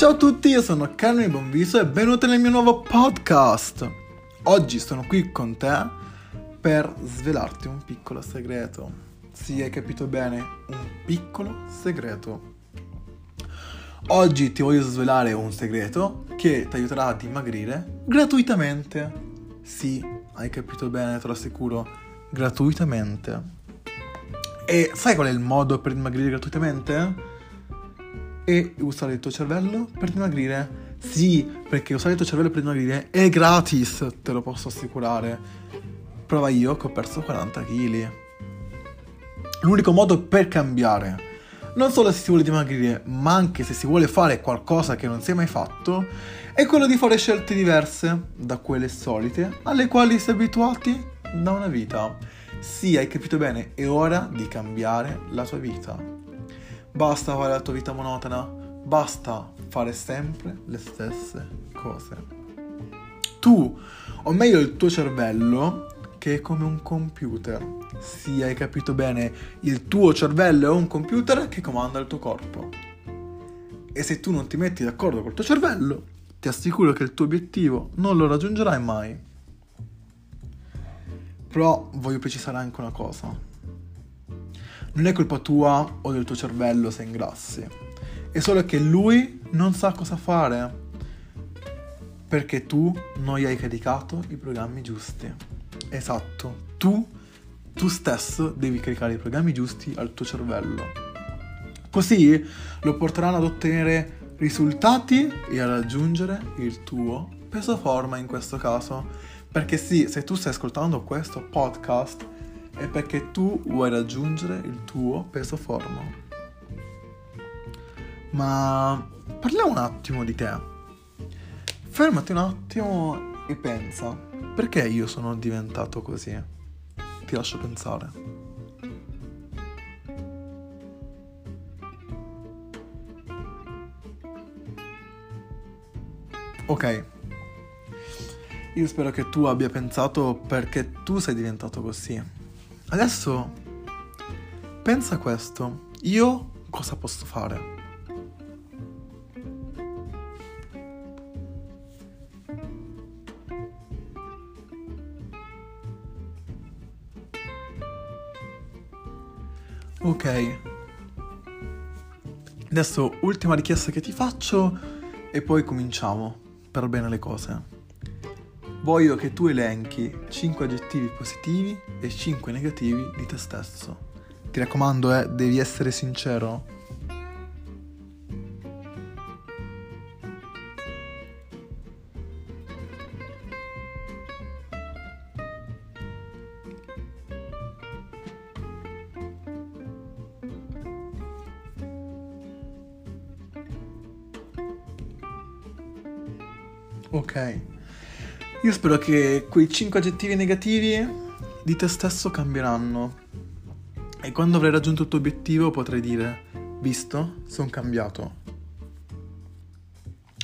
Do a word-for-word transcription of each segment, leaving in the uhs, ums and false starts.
Ciao a tutti, io sono Carmine Buonviso e benvenuti nel mio nuovo podcast. Oggi sono qui con te per svelarti un piccolo segreto. Sì, hai capito bene, un piccolo segreto. Oggi ti voglio svelare un segreto che ti aiuterà a dimagrire gratuitamente. Sì, hai capito bene, te lo assicuro, gratuitamente. E sai qual è il modo per dimagrire gratuitamente? E usare il tuo cervello per dimagrire. Sì, perché usare il tuo cervello per dimagrire è gratis, te lo posso assicurare. Prova io che ho perso quaranta chili. L'unico modo per cambiare, non solo se si vuole dimagrire, ma anche se si vuole fare qualcosa che non si è mai fatto, è quello di fare scelte diverse da quelle solite alle quali si è abituati da una vita. Sì, hai capito bene, è ora di cambiare la tua vita. Basta fare la tua vita monotona, basta fare sempre le stesse cose. Tu, o meglio il tuo cervello, che è come un computer. Sì, hai capito bene, il tuo cervello è un computer che comanda il tuo corpo. E se tu non ti metti d'accordo col tuo cervello, ti assicuro che il tuo obiettivo non lo raggiungerai mai. Però voglio precisare anche una cosa. Non è colpa tua o del tuo cervello se ingrassi. È solo che lui non sa cosa fare, perché tu non gli hai caricato i programmi giusti. Esatto, tu, tu stesso devi caricare i programmi giusti al tuo cervello. Così lo porteranno ad ottenere risultati e a raggiungere il tuo peso forma in questo caso. Perché sì, se tu stai ascoltando questo podcast è perché tu vuoi raggiungere il tuo peso forma. Ma parliamo un attimo di te. Fermati un attimo e pensa, perché io sono diventato così? Ti lascio pensare. Ok. Io spero che tu abbia pensato perché tu sei diventato così. Adesso pensa a questo, io cosa posso fare? Ok, adesso ultima richiesta che ti faccio e poi cominciamo per bene le cose. Voglio che tu elenchi cinque aggettivi positivi e cinque negativi di te stesso. Ti raccomando, eh, devi essere sincero. Ok. Io spero che quei cinque aggettivi negativi di te stesso cambieranno. E quando avrai raggiunto il tuo obiettivo potrai dire: visto, sono cambiato.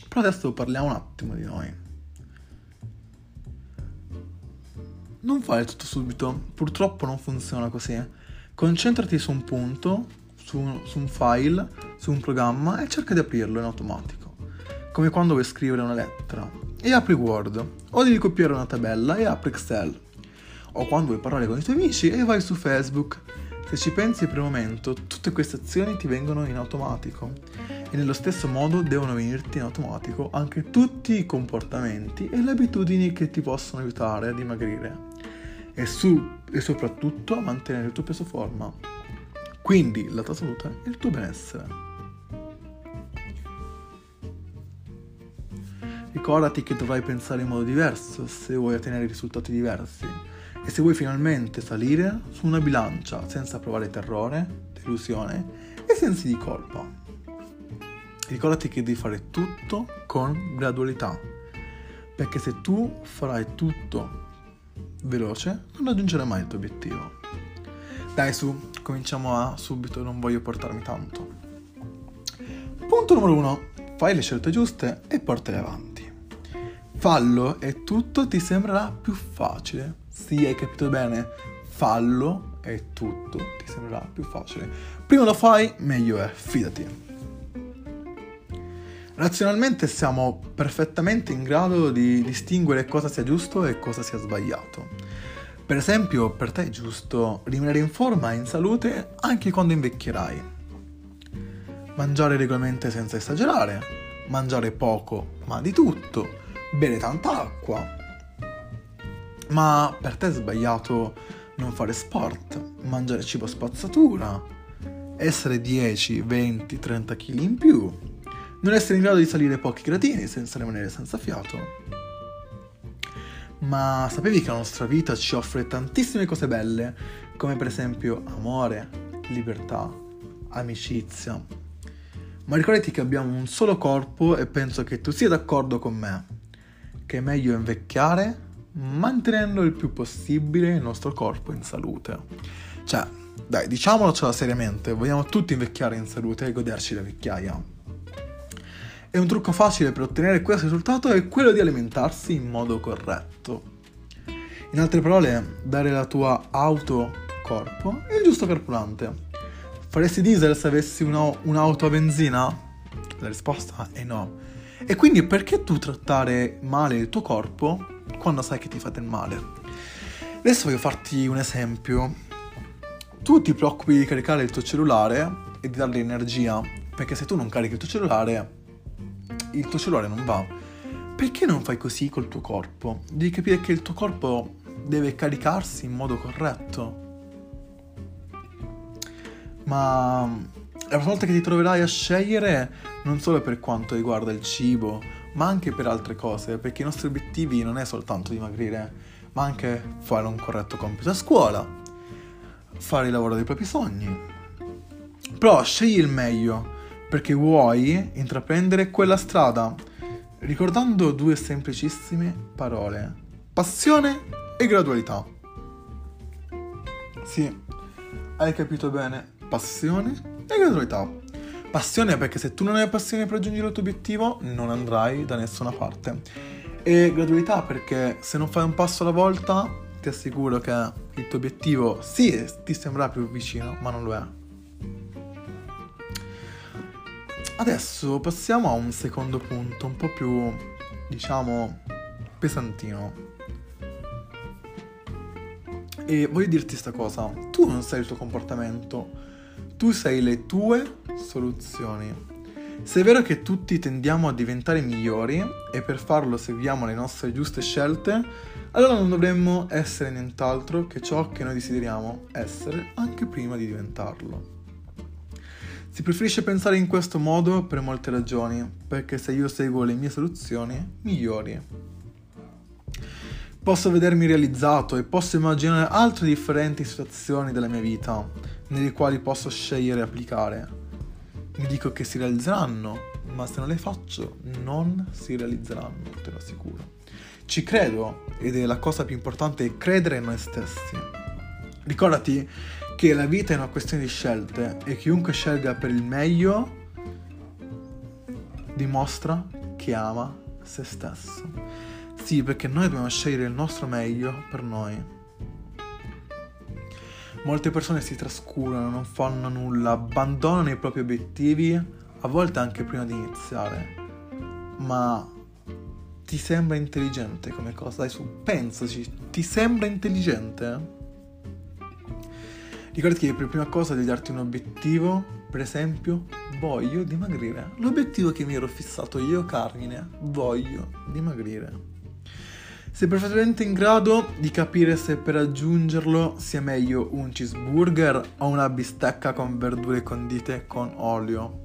Però adesso parliamo un attimo di noi. Non fare tutto subito, purtroppo non funziona così. Concentrati su un punto, su un, su un file, su un programma e cerca di aprirlo in automatico. Come quando vuoi scrivere una lettera e apri Word, o devi copiare una tabella e apri Excel, o quando vuoi parlare con i tuoi amici e vai su Facebook. Se ci pensi per un momento, tutte queste azioni ti vengono in automatico e nello stesso modo devono venirti in automatico anche tutti i comportamenti e le abitudini che ti possono aiutare a dimagrire e, su- e soprattutto a mantenere il tuo peso forma, quindi la tua salute e il tuo benessere. Ricordati che dovrai pensare in modo diverso se vuoi ottenere risultati diversi e se vuoi finalmente salire su una bilancia senza provare terrore, delusione e sensi di colpa. Ricordati che devi fare tutto con gradualità, perché se tu farai tutto veloce non raggiungerai mai il tuo obiettivo. Dai su, cominciamo a subito, non voglio portarmi tanto. Punto numero uno, fai le scelte giuste e portale avanti. Fallo e tutto ti sembrerà più facile. Sì, hai capito bene. Fallo e tutto ti sembrerà più facile. Prima lo fai, meglio è, fidati. Razionalmente siamo perfettamente in grado di distinguere cosa sia giusto e cosa sia sbagliato. Per esempio, per te è giusto rimanere in forma e in salute anche quando invecchierai. Mangiare regolarmente senza esagerare, mangiare poco ma di tutto, bere tanta acqua. Ma per te è sbagliato non fare sport, mangiare cibo spazzatura, essere dieci, venti, trenta chili in più. Non essere in grado di salire pochi gradini senza rimanere senza fiato. Ma sapevi che la nostra vita ci offre tantissime cose belle, come per esempio amore, libertà, amicizia. Ma ricordati che abbiamo un solo corpo e penso che tu sia d'accordo con me, che è meglio invecchiare mantenendo il più possibile il nostro corpo in salute. Cioè, dai, diciamocela seriamente, vogliamo tutti invecchiare in salute e goderci la vecchiaia. E un trucco facile per ottenere questo risultato è quello di alimentarsi in modo corretto. In altre parole, dare la tua autocorpo il giusto carburante. Faresti diesel se avessi una, un'auto a benzina? La risposta è no. E quindi perché tu trattare male il tuo corpo quando sai che ti fa del male? Adesso voglio farti un esempio. Tu ti preoccupi di caricare il tuo cellulare e di dargli energia, perché se tu non carichi il tuo cellulare, il tuo cellulare non va. Perché non fai così col tuo corpo? Devi capire che il tuo corpo deve caricarsi in modo corretto. Ma la prossima volta che ti troverai a scegliere, non solo per quanto riguarda il cibo, ma anche per altre cose, perché i nostri obiettivi non è soltanto dimagrire, ma anche fare un corretto compito a scuola, fare il lavoro dei propri sogni. Però scegli il meglio, perché vuoi intraprendere quella strada, ricordando due semplicissime parole: passione e gradualità. Sì, hai capito bene, passione e gradualità. Passione perché se tu non hai passione per raggiungere il tuo obiettivo non andrai da nessuna parte, e gradualità perché se non fai un passo alla volta ti assicuro che il tuo obiettivo sì ti sembra più vicino, ma non lo è. Adesso passiamo a un secondo punto, un po' più, diciamo, pesantino. E voglio dirti sta cosa: tu non sei il tuo comportamento, tu sei le tue soluzioni. Se è vero che tutti tendiamo a diventare migliori e per farlo seguiamo le nostre giuste scelte, allora non dovremmo essere nient'altro che ciò che noi desideriamo essere anche prima di diventarlo. Si preferisce pensare in questo modo per molte ragioni, perché se io seguo le mie soluzioni, migliori. Posso vedermi realizzato e posso immaginare altre differenti situazioni della mia vita, nelle quali posso scegliere e applicare. Mi dico che si realizzeranno, ma se non le faccio, non si realizzeranno, te lo assicuro. Ci credo, ed è la cosa più importante, credere in noi stessi. Ricordati che la vita è una questione di scelte e chiunque scelga per il meglio dimostra che ama se stesso. Sì, perché noi dobbiamo scegliere il nostro meglio per noi. Molte persone si trascurano, non fanno nulla, abbandonano i propri obiettivi, a volte anche prima di iniziare. Ma ti sembra intelligente come cosa? Dai su, pensaci, ti sembra intelligente? Ricordati che per prima cosa devi darti un obiettivo, per esempio, voglio dimagrire. L'obiettivo che mi ero fissato io, Carmine, voglio dimagrire. Sei perfettamente in grado di capire se per raggiungerlo sia meglio un cheeseburger o una bistecca con verdure condite con olio.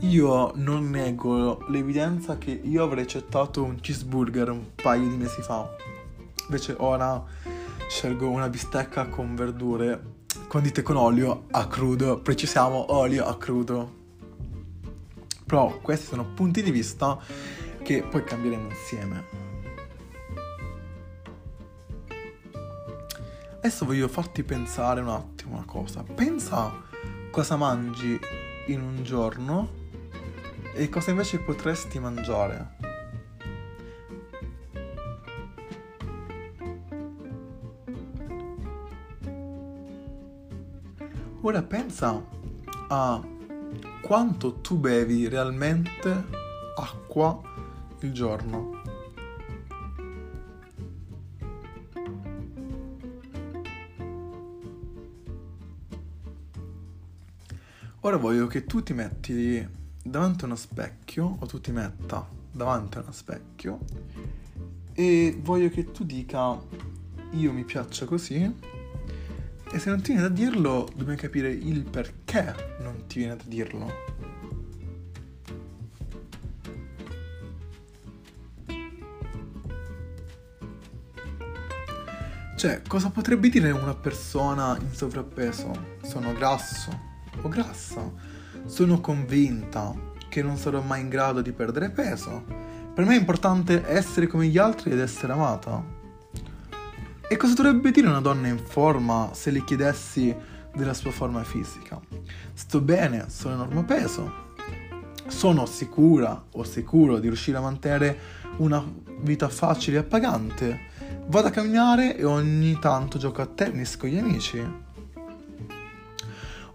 Io non nego l'evidenza che io avrei accettato un cheeseburger un paio di mesi fa. Invece ora scelgo una bistecca con verdure condite con olio a crudo, precisiamo olio a crudo. Però questi sono punti di vista che poi cambieremo insieme. Adesso voglio farti pensare un attimo una cosa. Pensa cosa mangi in un giorno e cosa invece potresti mangiare. Ora pensa a quanto tu bevi realmente acqua il giorno. Ora voglio che tu ti metti davanti a uno specchio, o tu ti metta davanti a uno specchio, e voglio che tu dica: io mi piaccio così. E se non ti viene da dirlo, dobbiamo capire il perché non ti viene da dirlo. Cioè, cosa potrebbe dire una persona in sovrappeso? Sono grasso o grassa, sono convinta che non sarò mai in grado di perdere peso, per me è importante essere come gli altri ed essere amata. E cosa dovrebbe dire una donna in forma se le chiedessi della sua forma fisica? Sto bene, sono enorme peso, sono sicura o sicuro di riuscire a mantenere una vita facile e appagante, vado a camminare e ogni tanto gioco a tennis con gli amici.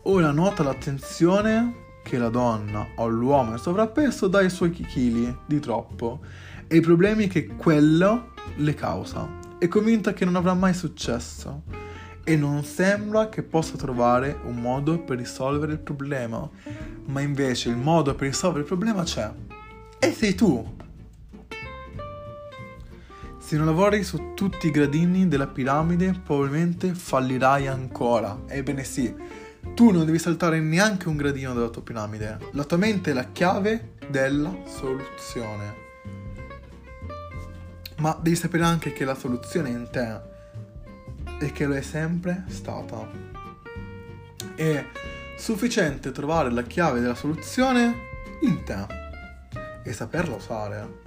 Ora nota l'attenzione che la donna o l'uomo in sovrappeso dà ai suoi chili di troppo e i problemi che quello le causa. È convinta che non avrà mai successo e non sembra che possa trovare un modo per risolvere il problema, ma invece il modo per risolvere il problema c'è e sei tu. Se non lavori su tutti i gradini della piramide probabilmente fallirai ancora. Ebbene sì, tu non devi saltare neanche un gradino della tua piramide. La tua mente è la chiave della soluzione. Ma devi sapere anche che la soluzione è in te e che lo è sempre stata. È sufficiente trovare la chiave della soluzione in te e saperla usare.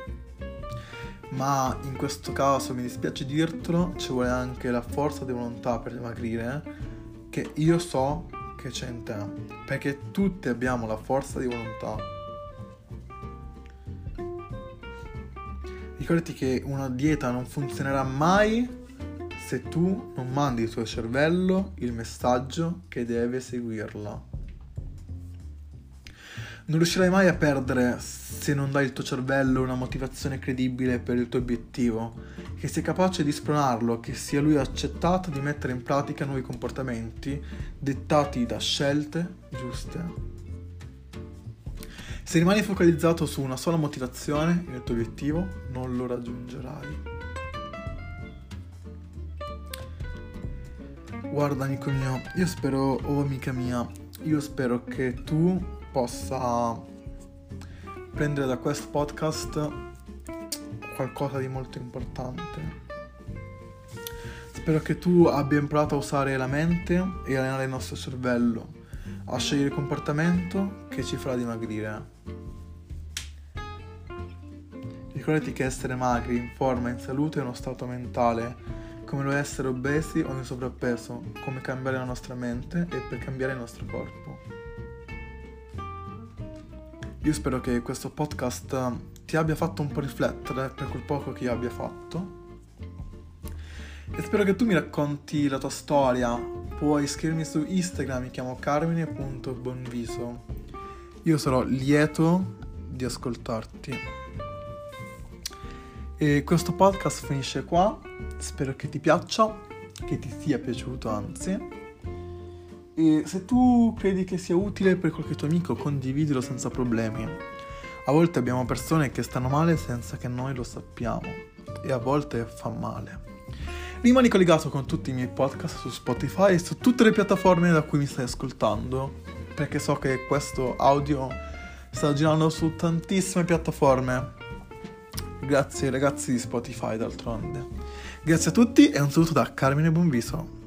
Ma in questo caso, mi dispiace dirtelo, ci vuole anche la forza di volontà per dimagrire, che io so che c'è in te, perché tutti abbiamo la forza di volontà. Ricordati che una dieta non funzionerà mai se tu non mandi al tuo cervello il messaggio che deve seguirla. Non riuscirai mai a perdere se non dai al tuo cervello una motivazione credibile per il tuo obiettivo, che sia capace di spronarlo, che sia lui accettato di mettere in pratica nuovi comportamenti dettati da scelte giuste. Se rimani focalizzato su una sola motivazione, il tuo obiettivo non lo raggiungerai. Guarda, amico mio, io spero, o amica mia, io spero che tu possa prendere da questo podcast qualcosa di molto importante. Spero che tu abbia imparato a usare la mente e allenare il nostro cervello a scegliere il comportamento che ci farà dimagrire. Ricordati che essere magri, in forma e in salute è uno stato mentale, come lo è essere obesi o in sovrappeso, come cambiare la nostra mente e per cambiare il nostro corpo. Io spero che questo podcast ti abbia fatto un po' riflettere per quel poco che io abbia fatto e spero che tu mi racconti la tua storia. Puoi scrivermi su Instagram, mi chiamo Carmine punto Buonviso. Io sarò lieto di ascoltarti. E questo podcast finisce qua, spero che ti piaccia, che ti sia piaciuto anzi. E se tu credi che sia utile per qualche tuo amico, condividilo senza problemi. A volte abbiamo persone che stanno male senza che noi lo sappiamo e a volte fa male. Rimani collegato con tutti i miei podcast su Spotify e su tutte le piattaforme da cui mi stai ascoltando, perché so che questo audio sta girando su tantissime piattaforme. Grazie ragazzi di Spotify d'altronde. Grazie a tutti e un saluto da Carmine Buonviso.